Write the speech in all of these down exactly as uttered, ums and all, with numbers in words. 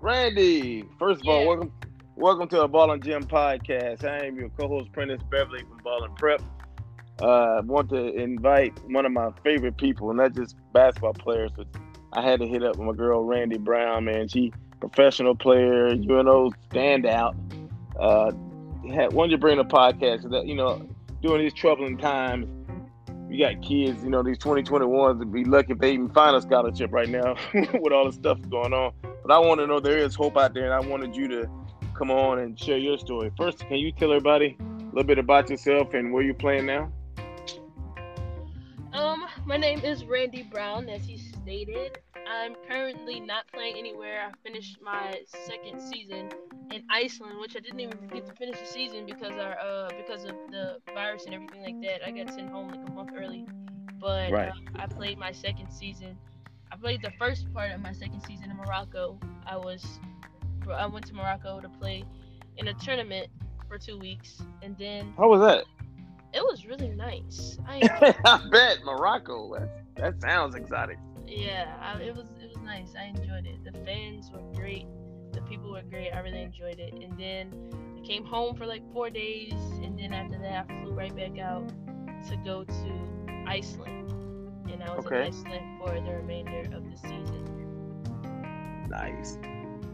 Randy, first of yeah. all, welcome welcome to the Ballin' Gym podcast. I am your co-host, Prentice Beverly from Ballin' Prep. I uh, want to invite one of my favorite people, and that's just basketball players. So I had to hit up my girl, Randy Brown, man. She professional player, U N O standout. Uh, had, wanted to bring the podcast. So that, you know, during these troubling times, you got kids, you know, these twenty twenty-ones would be lucky if they even find a scholarship right now with all the stuff going on. But I want to know there is hope out there, and I wanted you to come on and share your story. First, can you tell everybody a little bit about yourself and where you're playing now? Um, my name is Randy Brown, as you stated. I'm currently not playing anywhere. I finished my second season in Iceland, which I didn't even get to finish the season because our uh because of the virus and everything like that. I got sent home like a month early, but right. uh, I played my second season. I played the first part of my second season in Morocco. I was I went to Morocco to play in a tournament for two weeks, and then how was that? It was really nice. I, I bet Morocco. That, that sounds exotic. Yeah, I, it was it was nice. I enjoyed it. The fans were great. The people were great. I really enjoyed it. And then I came home for like four days, and then after that, I flew right back out to go to Iceland, and I was okay. in Iceland for the remainder of the season. Nice.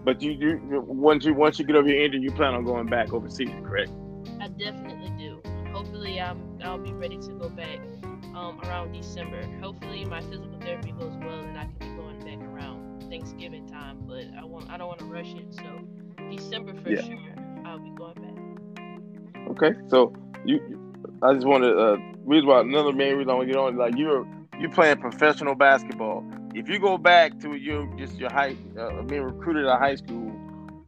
But you, you once you once you get over your injury, you plan on going back overseas, correct? I definitely do. Hopefully, I'm, I'll be ready to go back um, around December. Hopefully, my physical therapy goes well and I can be going back around Thanksgiving time. But I want I don't want to rush it, so December for yeah. sure, I'll be going back. Okay, so you, I just want to uh, reason why another main reason I want to get on is like you're you're playing professional basketball. If you go back to your just your high uh, being recruited at high school,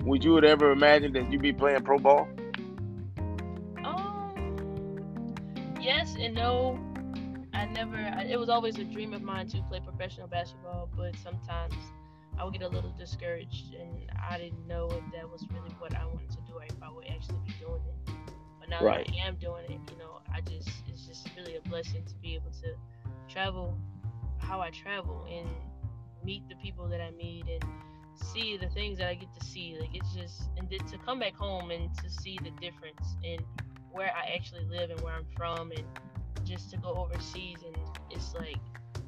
would you have ever imagined that you'd be playing pro ball? Yes and no. I never, I, it was always a dream of mine to play professional basketball, but sometimes I would get a little discouraged and I didn't know if that was really what I wanted to do or if I would actually be doing it. But now right. that I am doing it, you know, I just, it's just really a blessing to be able to travel how I travel and meet the people that I meet and see the things that I get to see. Like it's just, and then to come back home and to see the difference in where I actually live and where I'm from, and just to go overseas, and it's like,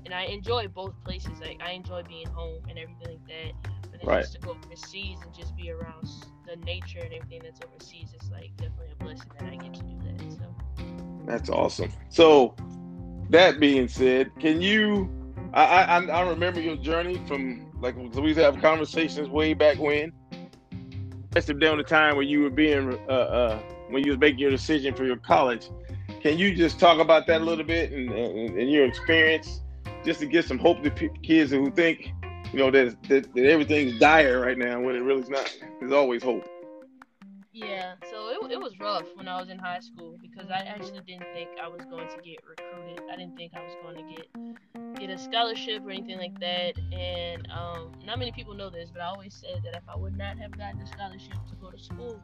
and I enjoy both places. Like I enjoy being home and everything like that, but then right. just to go overseas and just be around the nature and everything that's overseas, it's like definitely a blessing that I get to do that. So that's awesome. So that being said, can you? I I, I remember your journey from like we used to have conversations way back when. Especially down the time when you were being. Uh, uh, when you was making your decision for your college. Can you just talk about that a little bit and, and, and your experience just to give some hope to p- kids who think, you know, that, that, that everything's dire right now when it really is not. There's always hope. Yeah, so it, it was rough when I was in high school because I actually didn't think I was going to get recruited. I didn't think I was going to get get a scholarship or anything like that. And um, not many people know this, but I always said that if I would not have gotten a scholarship to go to school,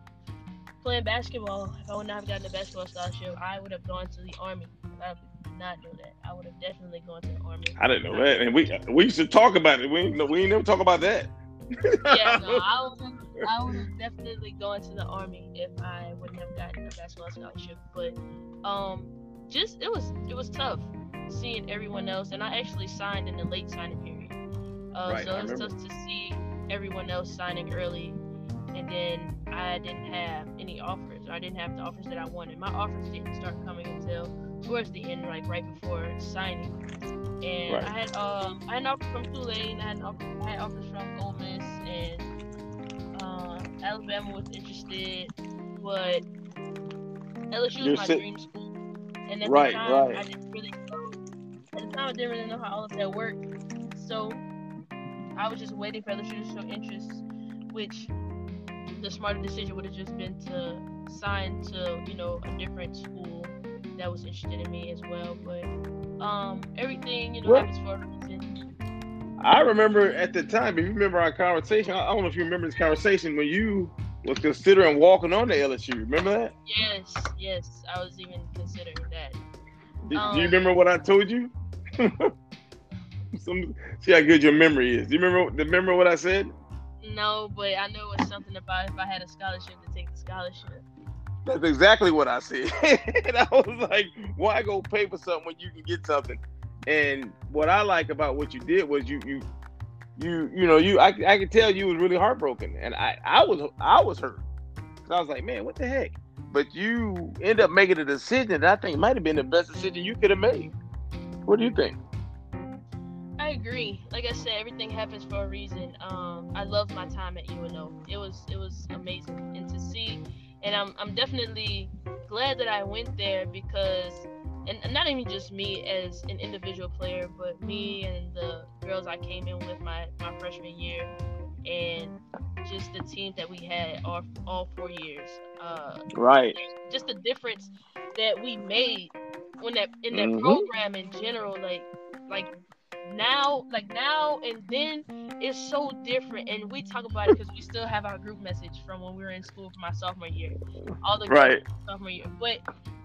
playing basketball, if I would not have gotten a basketball scholarship, I would have gone to the Army. I did not know that. I would have definitely gone to the Army. I didn't know that, and we we used to talk about it. We ain't, we ain't never talk about that. Yeah, no, I would have, I would have definitely gone to the Army if I wouldn't have gotten a basketball scholarship. But um, just it was it was tough seeing everyone else, and I actually signed in the late signing period, uh, right, so it was tough to see everyone else signing early. And then I didn't have any offers. I didn't have the offers that I wanted. My offers didn't start coming until towards the end, like right before signing. And right. I had um I had an offer from Tulane. I had, an offer, I had offers from Ole Miss and uh, Alabama was interested, but L S U You're was my sit- dream school. And at right, the time, right. I didn't really know. At the time, I didn't really know how all of that worked. So I was just waiting for L S U to show interest, which. The smarter decision would have just been to sign to, you know, a different school that was interested in me as well. But um, everything, you know, well, happens for a reason. I remember at the time, if you remember our conversation, I don't know if you remember this conversation when you was considering walking on to L S U. Remember that? Yes, yes. I was even considering that. Do, um, do you remember what I told you? Some, see how good your memory is. Do you remember, remember what I said? No, but I know it's something about if I had a scholarship to take the scholarship. That's exactly what I said. And I was like, why go pay for something when you can get something? And what I like about what you did was you, you, you, you know, you. I, I could tell you was really heartbroken, and I, I was, I was hurt. Cause I was like, man, what the heck? But you end up making a decision that I think might have been the best decision you could have made. What do you think? I agree. Like I said, everything happens for a reason. Um, I loved my time at U N O. It was it was amazing, and to see, and I'm I'm definitely glad that I went there because, and not even just me as an individual player, but me and the girls I came in with my, my freshman year, and just the team that we had all, all four years. Uh, right. Just the difference that we made when that in that mm-hmm. program in general, like like. Now, like now and then, it's so different, and we talk about it because we still have our group message from when we were in school for my sophomore year, all the right sophomore year. But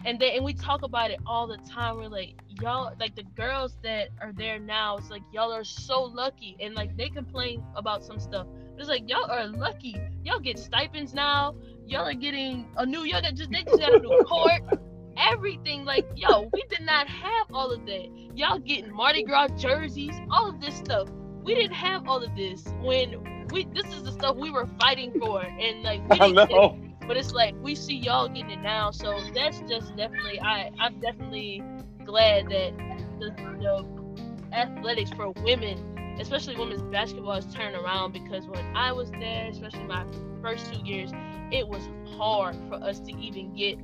and then and we talk about it all the time. We're like, y'all, like the girls that are there now, it's like y'all are so lucky, and like they complain about some stuff. But it's like y'all are lucky. Y'all get stipends now. Y'all are getting a new. Y'all got just they just got a new court. Everything, like, yo, we did not have all of that. Y'all getting Mardi Gras jerseys, all of this stuff. We didn't have all of this when we this is the stuff we were fighting for, and like we didn't I know. Get it. But it's like we see y'all getting it now, so that's just definitely I I'm definitely glad that the, the athletics for women, especially women's basketball, is turned around, because when I was there, especially my first two years, it was hard for us to even get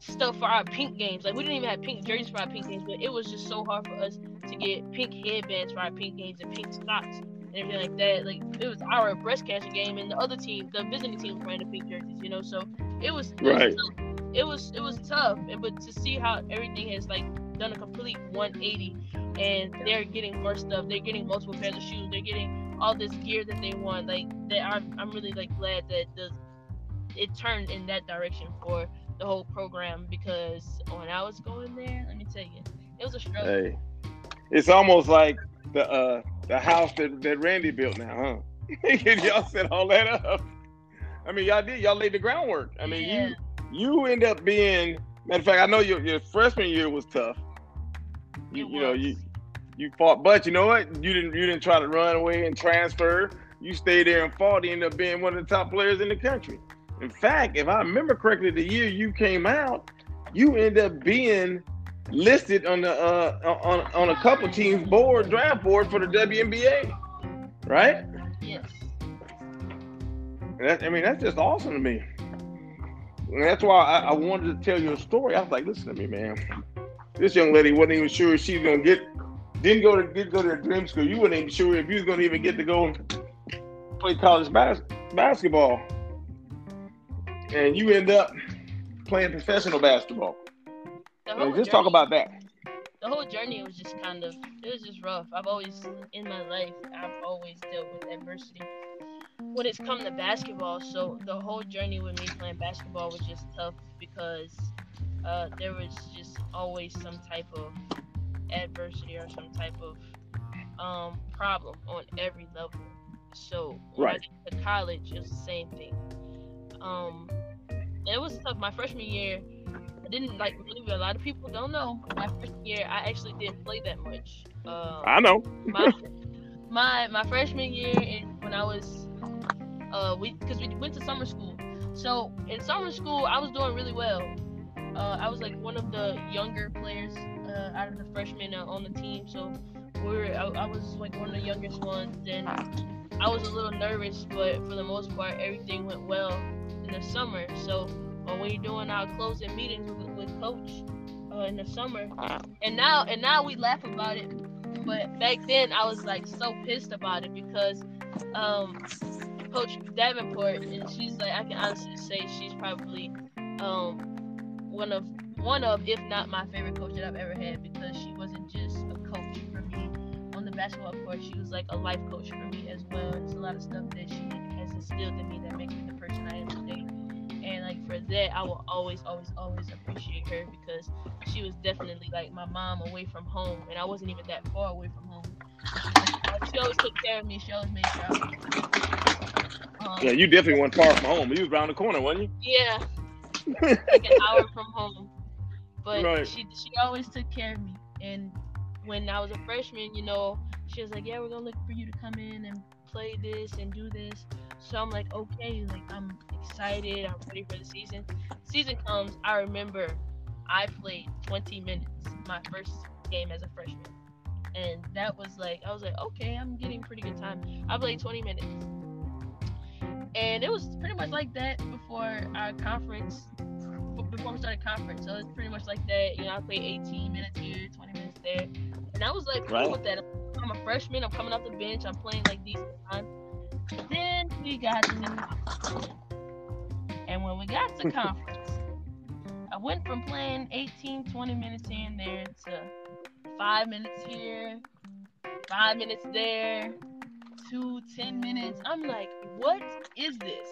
stuff for our pink games. Like, we didn't even have pink jerseys for our pink games, but it was just so hard for us to get pink headbands for our pink games and pink socks and everything like that. Like, it was our breast cancer game, and the other team, the visiting team, was wearing the pink jerseys, you know. So it was, it right. was it was it was tough, and but to see how everything has like done a complete one eighty, and they're getting more stuff, they're getting multiple pairs of shoes, they're getting all this gear that they want. Like, that I'm, I'm really like glad that the it turned in that direction for the whole program, because when I was going there, let me tell you, it was a struggle. Hey, it's almost like the uh, the house that, that Randy built now, huh? Y'all set all that up. I mean, y'all did. Y'all laid the groundwork. I mean, yeah. you you end up being. Matter of fact, I know your your freshman year was tough. You, you know you you fought, but you know what? You didn't you didn't try to run away and transfer. You stayed there and fought. You ended up being one of the top players in the country. In fact, if I remember correctly, the year you came out, you end up being listed on the uh, on on a couple teams' board, draft board for the W N B A, right? Yes. That, I mean, that's just awesome to me. And that's why I, I wanted to tell you a story. I was like, listen to me, man. This young lady wasn't even sure if she was gonna get, didn't go to didn't go to a dream school. You weren't even sure if you was gonna even get to go play college bas- basketball. And you end up playing professional basketball. Just journey, talk about that. The whole journey was just kind of, it was just rough. I've always, in my life, I've always dealt with adversity when it's come to basketball. So the whole journey with me playing basketball was just tough, because uh, there was just always some type of adversity or some type of um, problem on every level. So when right. I got to college, it was the same thing. Um, it was tough. My freshman year, I didn't like really. A lot of people don't know. My freshman year, I actually didn't play that much. Um, I know. my, my my freshman year, and when I was, uh, we because we went to summer school. So in summer school, I was doing really well. Uh, I was like one of the younger players uh, out of the freshmen uh, on the team. So we were. I, I was like one of the youngest ones, and I was a little nervous, but for the most part, everything went well in the summer. So when we're doing our closing meetings with, with coach uh, in the summer, and now and now we laugh about it, but back then I was like so pissed about it, because um, Coach Davenport, and she's like, I can honestly say she's probably um, one of one of if not my favorite coach that I've ever had, because she wasn't just a coach for me on the basketball court, she was like a life coach for me as well. There's a lot of stuff that she has instilled in me that makes me the person I am today. And like for that, I will always, always, always appreciate her, because she was definitely like my mom away from home, and I wasn't even that far away from home. She always took care of me. She always made sure I was um, yeah, you definitely weren't far from home. You was around the corner, wasn't you? Yeah. Like an hour from home. But right. she she always took care of me. And when I was a freshman, you know, she was like, yeah, we're going to look for you to come in and play this and do this. So I'm like, okay, like I'm excited. I'm ready for the season. Season comes, I remember I played twenty minutes my first game as a freshman. And that was like, I was like, okay, I'm getting pretty good time. I played twenty minutes. And it was pretty much like that before our conference, before we started conference. So it was pretty much like that. You know, I played eighteen minutes here, twenty minutes there. And I was like, cool right. with that. I'm a freshman. I'm coming off the bench. I'm playing like decent time. Then we got to conference. And when we got to conference, I went from playing eighteen, twenty minutes here and there to five minutes here, five minutes there, two, ten minutes. I'm like, what is this?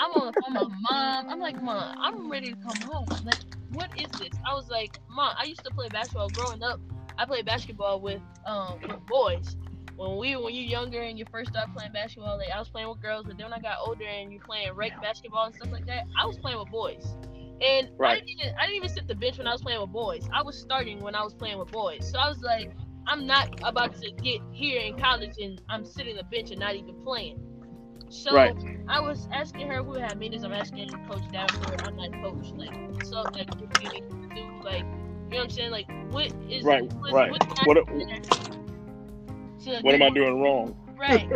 I'm on the phone with my mom. I'm like, Mom, I'm ready to come home. Like, what is this? I was like, Mom, I used to play basketball growing up. I played basketball with um with boys. When we when you're younger and you first start playing basketball, like I was playing with girls, but then when I got older and you're playing rec basketball and stuff like that, I was playing with boys. And right. I didn't even, I didn't even sit the bench when I was playing with boys. I was starting when I was playing with boys. So I was like, I'm not about to get here in college and I'm sitting the bench and not even playing. So right. I was asking her, we had meetings, I'm asking Coach Davenport, I'm like, Coach, like, so like, what do you need to do? Like, you know what I'm saying? Like, what is right, what, right. what, what, a, so what am I doing wrong? Right.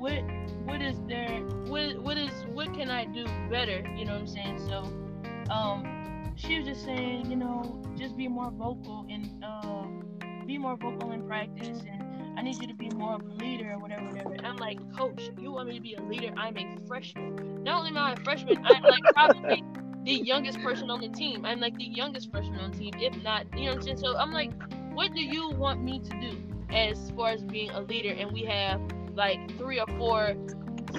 what what is there? What what is what can I do better? You know what I'm saying? So, um, she was just saying, you know, just be more vocal and um, be more vocal in practice, and I need you to be more of a leader or whatever, whatever. And I'm like, Coach, you want me to be a leader? I'm a freshman. Not only am I a freshman, I'm like probably the youngest person on the team. I'm like the youngest freshman on the team, if not, you know what I'm saying? So I'm like, what do you want me to do as far as being a leader? And we have like three or four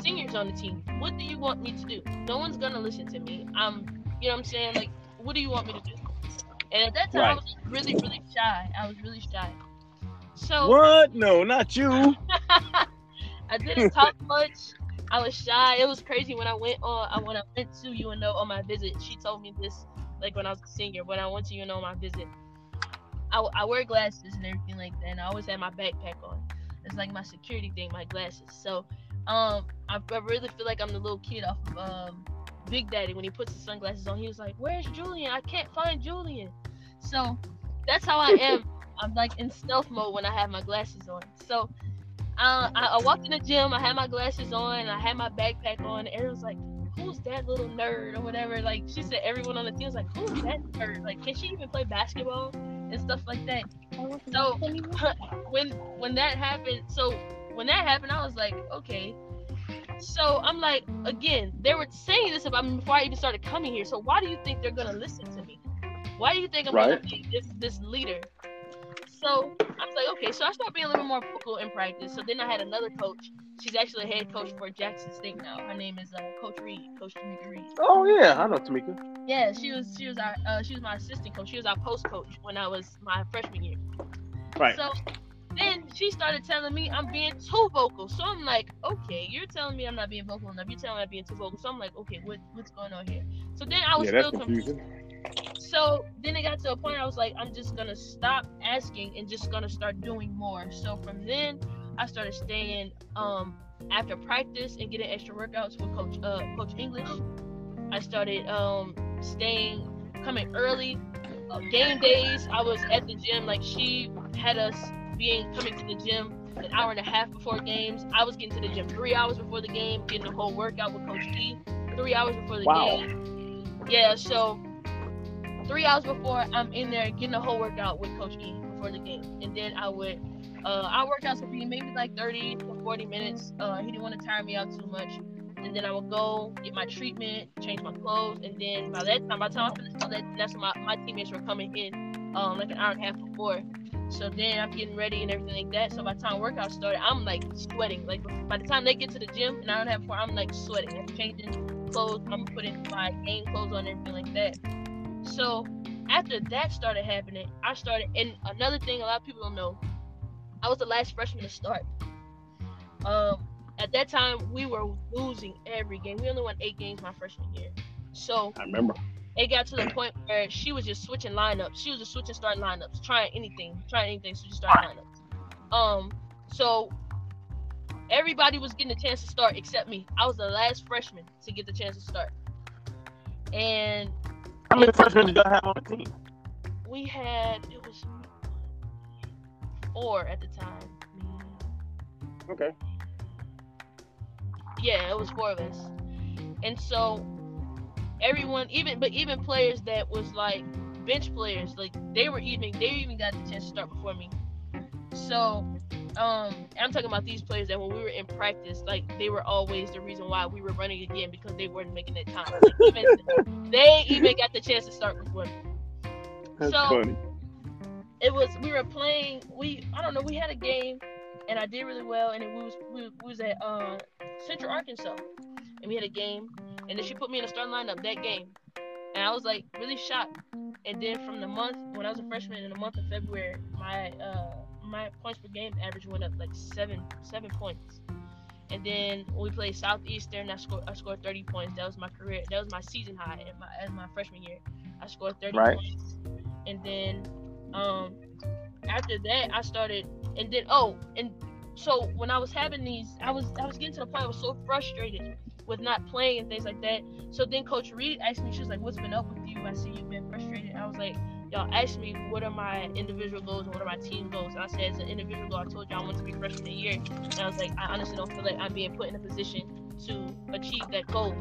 seniors on the team. What do you want me to do? No one's gonna listen to me. Um, you know what I'm saying? Like, what do you want me to do? And at that time, right. I was really, really shy. I was really shy. So what? No, not you. I didn't talk much. I was shy. It was crazy when I went on. When I went to U N O on my visit, she told me this. Like when I was a senior, when I went to U N O on my visit, I, I wear glasses and everything like that. And I always had my backpack on. It's like my security thing, my glasses. So, um, I, I really feel like I'm the little kid off of um, Big Daddy when he puts his sunglasses on. He was like, "Where's Julian? I can't find Julian." So, that's how I am. I'm like in stealth mode when I have my glasses on. So. Uh, I, I walked in the gym, I had my glasses on, I had my backpack on, and everyone's like, who's that little nerd or whatever? Like, she said everyone on the team was like, who's that nerd? Like, can she even play basketball? And stuff like that. So, when when that happened, so, when that happened, I was like, okay. So, I'm like, again, they were saying this about me before I even started coming here, so why do you think they're going to listen to me? Why do you think I'm right. going to be this, this leader? So I was like, okay, so I started being a little more vocal in practice. So then I had another coach. She's actually a head coach for Jackson State now. Her name is uh, Coach Reed, Coach Tamika Reed. Oh yeah, I know Tamika. Yeah, she was she was our uh, she was my assistant coach. She was our post coach when I was my freshman year. Right. So then she started telling me I'm being too vocal. So I'm like, okay, you're telling me I'm not being vocal enough. You're telling me I'm being too vocal. So I'm like, okay, what what's going on here? So then I was yeah, still confused. So then it got to a point I was like, I'm just gonna stop asking and just gonna start doing more. So from then I started staying um after practice and getting extra workouts with Coach uh Coach English. I started um staying coming early. Uh, game days I was at the gym, like she had us being coming to the gym an hour and a half before games. I was getting to the gym three hours before the game, getting a whole workout with Coach E three hours before the wow. game. Yeah, so Three hours before, I'm in there getting a whole workout with Coach E before the game. And then I would, uh, our workouts would be maybe like thirty to forty minutes. Uh, he didn't want to tire me out too much. And then I would go get my treatment, change my clothes. And then by that time, by the time I finished all that, that's when my, my teammates were coming in um, like an hour and a half before. So then I'm getting ready and everything like that. So by the time workout started, I'm like sweating. Like by the time they get to the gym, an hour and a half before, I'm like sweating. I'm changing clothes. I'm putting my game clothes on and everything like that. So after that started happening, I started, and another thing a lot of people don't know, I was the last freshman to start. Um, at that time, we were losing every game. We only won eight games my freshman year. So I remember it got to the point where she was just switching lineups. She was just switching starting lineups, trying anything, trying anything, switching starting lineups. Um, so everybody was getting a chance to start except me. I was the last freshman to get the chance to start. And how many freshmen did y'all have on the team? We had, it was four at the time. Okay. Yeah, it was four of us. And so everyone, even but even players that was like bench players, like they were even they even got the chance to start before me. So um I'm talking about these players that when we were in practice, like they were always the reason why we were running again because they weren't making that time. Like, even, they even got the chance to start before me. That's so funny. It was we were playing we I don't know, we had a game and I did really well, and it we was we, we was at uh, Central Arkansas, and we had a game, and then she put me in the starting lineup that game, and I was like really shocked. And then from the month when I was a freshman in the month of February, my uh, my points per game average went up like seven seven points, and then when we played Southeastern, I scored I scored thirty points. That was my career. That was my season high in my as my freshman year. I scored thirty right. points, and then um, after that I started. And then, oh, and so when I was having these, I was I was getting to the point I was so frustrated with not playing and things like that. So then Coach Reed asked me, she was like, what's been up with you? I see you've been frustrated. I was like, y'all asked me, what are my individual goals and what are my team goals? And I said, as an individual goal, I told y'all I want to be freshman of the year. And I was like, I honestly don't feel like I'm being put in a position to achieve that goal.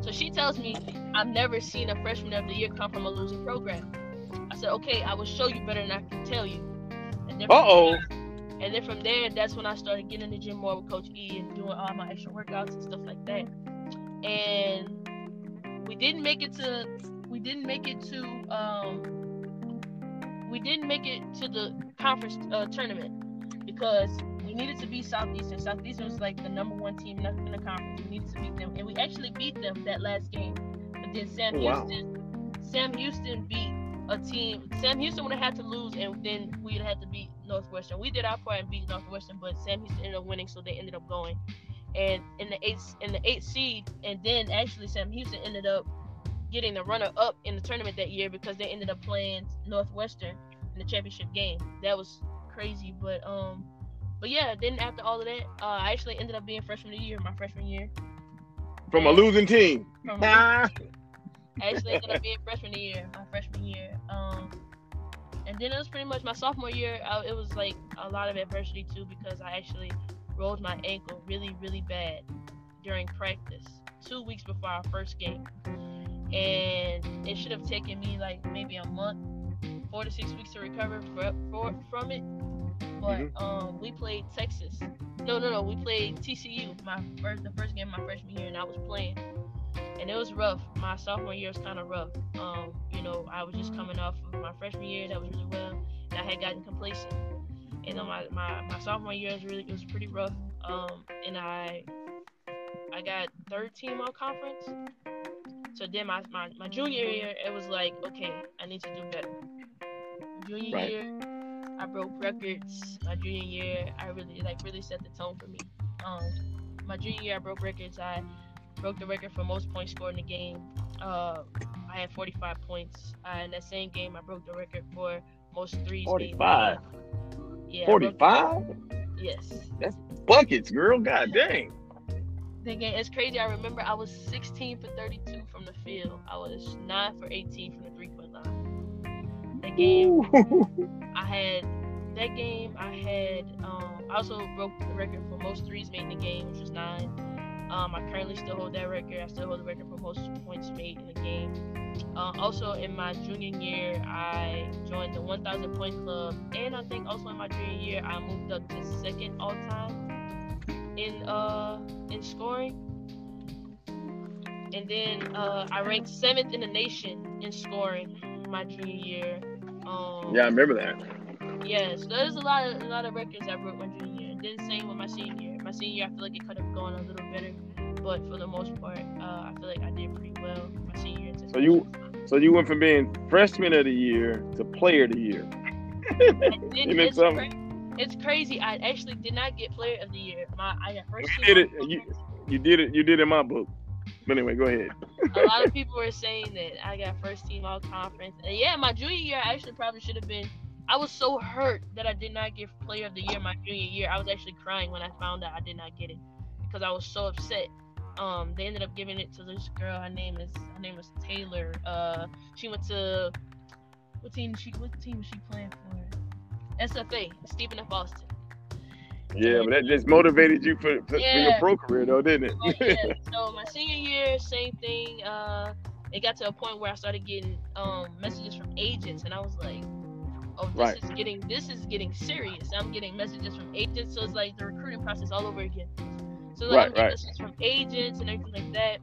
So she tells me, I've never seen a freshman of the year come from a losing program. I said, okay, I will show you better than I can tell you. Uh oh. And then from there, that's when I started getting in the gym more with Coach E and doing all my extra workouts and stuff like that. And we didn't make it to, we didn't make it to, um, we didn't make it to the conference uh, tournament because we needed to beat Southeastern. Southeastern was like the number one team in the conference. We needed to beat them, and we actually beat them that last game. But then Sam Houston, wow. Sam Houston beat. A team, Sam Houston would have had to lose, and then we'd have to beat Northwestern. We did our part and beat Northwestern, but Sam Houston ended up winning, so they ended up going. And in the eighth, in the eighth seed, and then actually Sam Houston ended up getting the runner-up in the tournament that year because they ended up playing Northwestern in the championship game. That was crazy, but um, but yeah. Then after all of that, uh, I actually ended up being freshman of the year, my freshman year. From and a losing team. From a losing team. I actually ended up being freshman year, my freshman year. Um, and then it was pretty much my sophomore year. I, it was like a lot of adversity too because I actually rolled my ankle really, really bad during practice two weeks before our first game. And it should have taken me like maybe a month, four to six weeks to recover for, for, from it. But mm-hmm. um, we played Texas. No, no, no. We played T C U, my first, the first game of my freshman year, and I was playing. And it was rough. My sophomore year was kind of rough. Um, you know, I was just coming off of my freshman year. That was really well. And I had gotten complacent. And then my, my, my sophomore year was really, it was pretty rough. Um, and I I got third team all conference. So then my, my, my junior year, it was like, okay, I need to do better. Junior right. year, I broke records. My junior year, I really, like, really set the tone for me. Um, my junior year, I broke records. I... broke the record for most points scored in the game. Uh, I had forty-five points. Uh, in that same game, I broke the record for most threes. forty-five? Yeah. forty-five? Yes. That's buckets, girl. God dang. The game, it's crazy. I remember I was sixteen for thirty-two from the field. I was nine for eighteen from the three-point line. That game, I had... That game, I had... Um, I also broke the record for most threes made in the game, which was nine. Um, I currently still hold that record. I still hold the record for most points made in the game. Uh, also, in my junior year, I joined the one thousand point club, and I think also in my junior year, I moved up to second all time in uh in scoring. And then uh, I ranked seventh in the nation in scoring my junior year. Um, yeah, I remember that. Yeah, so there's a lot of a lot of records I broke my junior year. Then same with my senior year. My senior year, I feel like it could have gone a little better, but for the most part, uh, I feel like I did pretty well my senior year. So you, So you went from being freshman of the year to player of the year. Isn't it something? It's crazy. I actually did not get player of the year. My I first you did it. You, you did it. You did it in my book. But anyway, go ahead. A lot of people were saying that I got first team all conference. And yeah, my junior year, I actually probably should have been. I was so hurt that I did not get player of the year my junior year. I was actually crying when I found out I did not get it because I was so upset. Um, they ended up giving it to this girl. Her name is her name was Taylor. Uh, she went to what team? She what team was she playing for? S F A, Stephen F. Austin. Yeah, but that just motivated you for, for, yeah. for your pro career, though, didn't it? Oh, yeah. So my senior year, same thing. Uh, it got to a point where I started getting um, messages from agents, and I was like, "Oh, this right. is getting this is getting serious." I'm getting messages from agents, so it's like the recruiting process all over again. So like, right, I'm getting right. messages from agents and everything like that.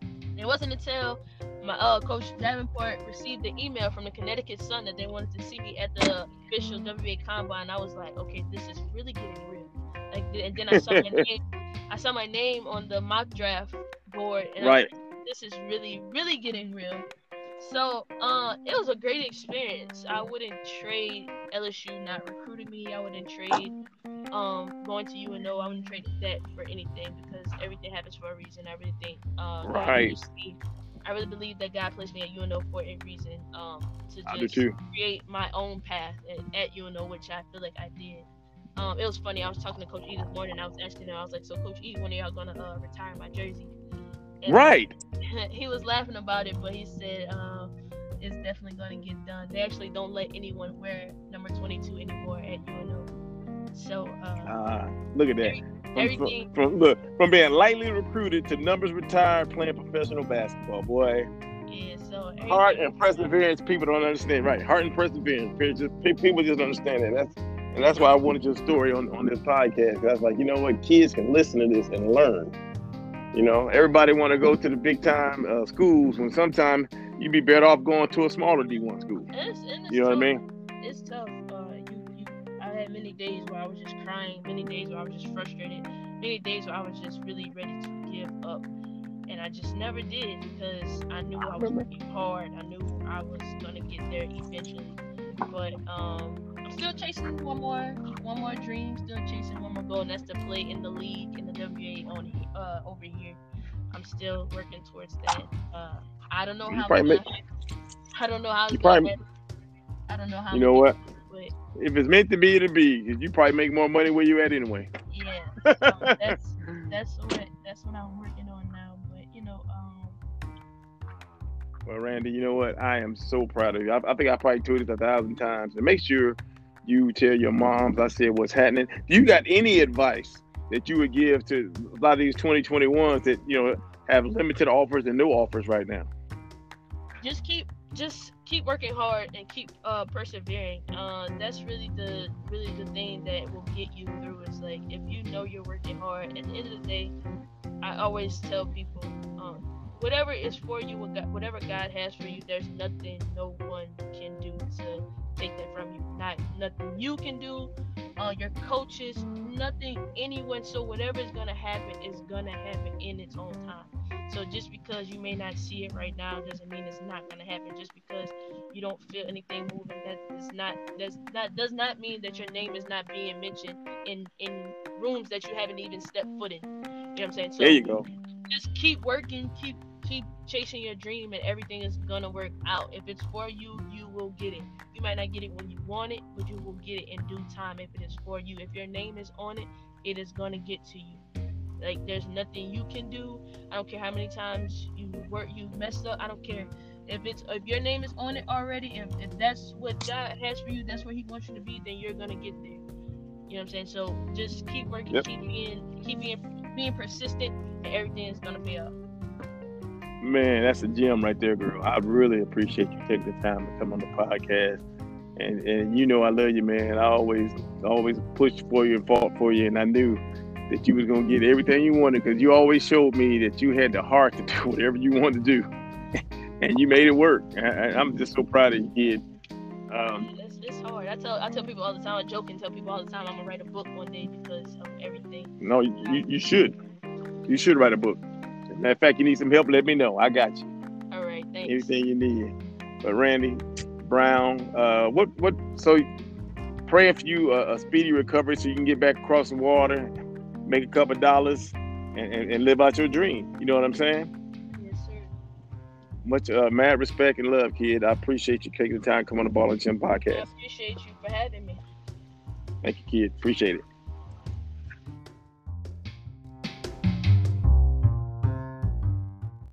And it wasn't until my uh, coach Davenport received the email from the Connecticut Sun that they wanted to see me at the official W N B A combine. I was like, okay, this is really getting real. Like, and then I saw my name, I saw my name on the mock draft board, and right. I was like, this is really, really getting real. So, uh, it was a great experience. I wouldn't trade L S U not recruiting me. I wouldn't trade um, going to U N O. I wouldn't trade that for anything because everything happens for a reason. I really think. Uh, right. I really believe that God placed me at U N O for a reason, um, to just create my own path at, at U N O, which I feel like I did. Um, it was funny. I was talking to Coach E this morning. I was asking him. I was like, "So, Coach E, when are y'all gonna uh, retire my jersey?" And right. He was laughing about it, but he said uh, it's definitely gonna get done. They actually don't let anyone wear number twenty-two anymore at U N O. So. Uh, uh, look at that. From, from, from look, from being lightly recruited to numbers retired, playing professional basketball, boy. Yeah, so heart and perseverance. People don't understand, right? Heart and perseverance. People just don't understand that. That's and that's why I wanted your story on, on this podcast. I was like, you know what, kids can listen to this and learn. You know, everybody want to go to the big time uh, schools when sometimes you'd be better off going to a smaller D one school. It's, it's you know tough. What I mean? It's tough. Many days where I was just crying, many days where I was just frustrated, many days where I was just really ready to give up, and I just never did because I knew I was working hard. I knew I was gonna get there eventually, but um, I'm still chasing one more, one more dream, still chasing one more goal, and that's to play in the league in the W N B A on uh, over here. I'm still working towards that. Uh, I don't know how. Long make, I don't know how. You probably, I don't know how. You know what? If it's meant to be, it'll be. You probably make more money where you at anyway. Yeah, so that's that's what that's what I'm working on now. But you know, um. Well, Randy, you know what? I am so proud of you. I, I think I probably told you a thousand times. And make sure you tell your moms I said what's happening. Do you got any advice that you would give to a lot of these twenty twenty-ones that you know have limited offers and no offers right now? Just keep. Just keep working hard and keep uh, persevering. Uh, that's really the really the thing that will get you through. It's like if you know you're working hard. At the end of the day, I always tell people, um, whatever is for you, whatever God has for you, there's nothing no one can do to take that from you. Not nothing you can do, uh, your coaches, nothing, anyone. So whatever is gonna happen is gonna happen in its own time. So just because you may not see it right now doesn't mean it's not going to happen. Just because you don't feel anything moving, that is not that's not does not mean that your name is not being mentioned in, in rooms that you haven't even stepped foot in. You know what I'm saying? So there you go. Just keep working, keep keep chasing your dream, and everything is going to work out. If it's for you, you will get it. You might not get it when you want it, but you will get it in due time if it is for you. If your name is on it, it is going to get to you. Like, there's nothing you can do. I don't care how many times you work, you messed up. I don't care if it's if your name is on it already. If, if that's what God has for you, that's where He wants you to be. Then you're gonna get there. You know what I'm saying? So just keep working, yep. keep being, keep being, being persistent, and everything is gonna pay off. Man, that's a gem right there, girl. I really appreciate you taking the time to come on the podcast. And and you know I love you, man. I always always pushed for you and fought for you, and I knew that you was gonna get everything you wanted because you always showed me that you had the heart to do whatever you wanted to do, and you made it work. I, I'm just so proud of you, kid. Um, it's, it's hard. I tell I tell people all the time. I joke and tell people all the time I'm gonna write a book one day because of everything. No, you you should. You should write a book. As a matter of fact, you need some help, let me know. I got you. All right. Thank Thanks. Anything you need. But Randy Brown, uh, what what? So praying for you uh, a speedy recovery so you can get back across the water, make a couple dollars, and, and, and live out your dream. You know what I'm saying? Much uh, mad respect and love, kid. I appreciate you taking the time to come on the Ballin' Gym podcast. I appreciate you for having me. Thank you, kid. Appreciate it.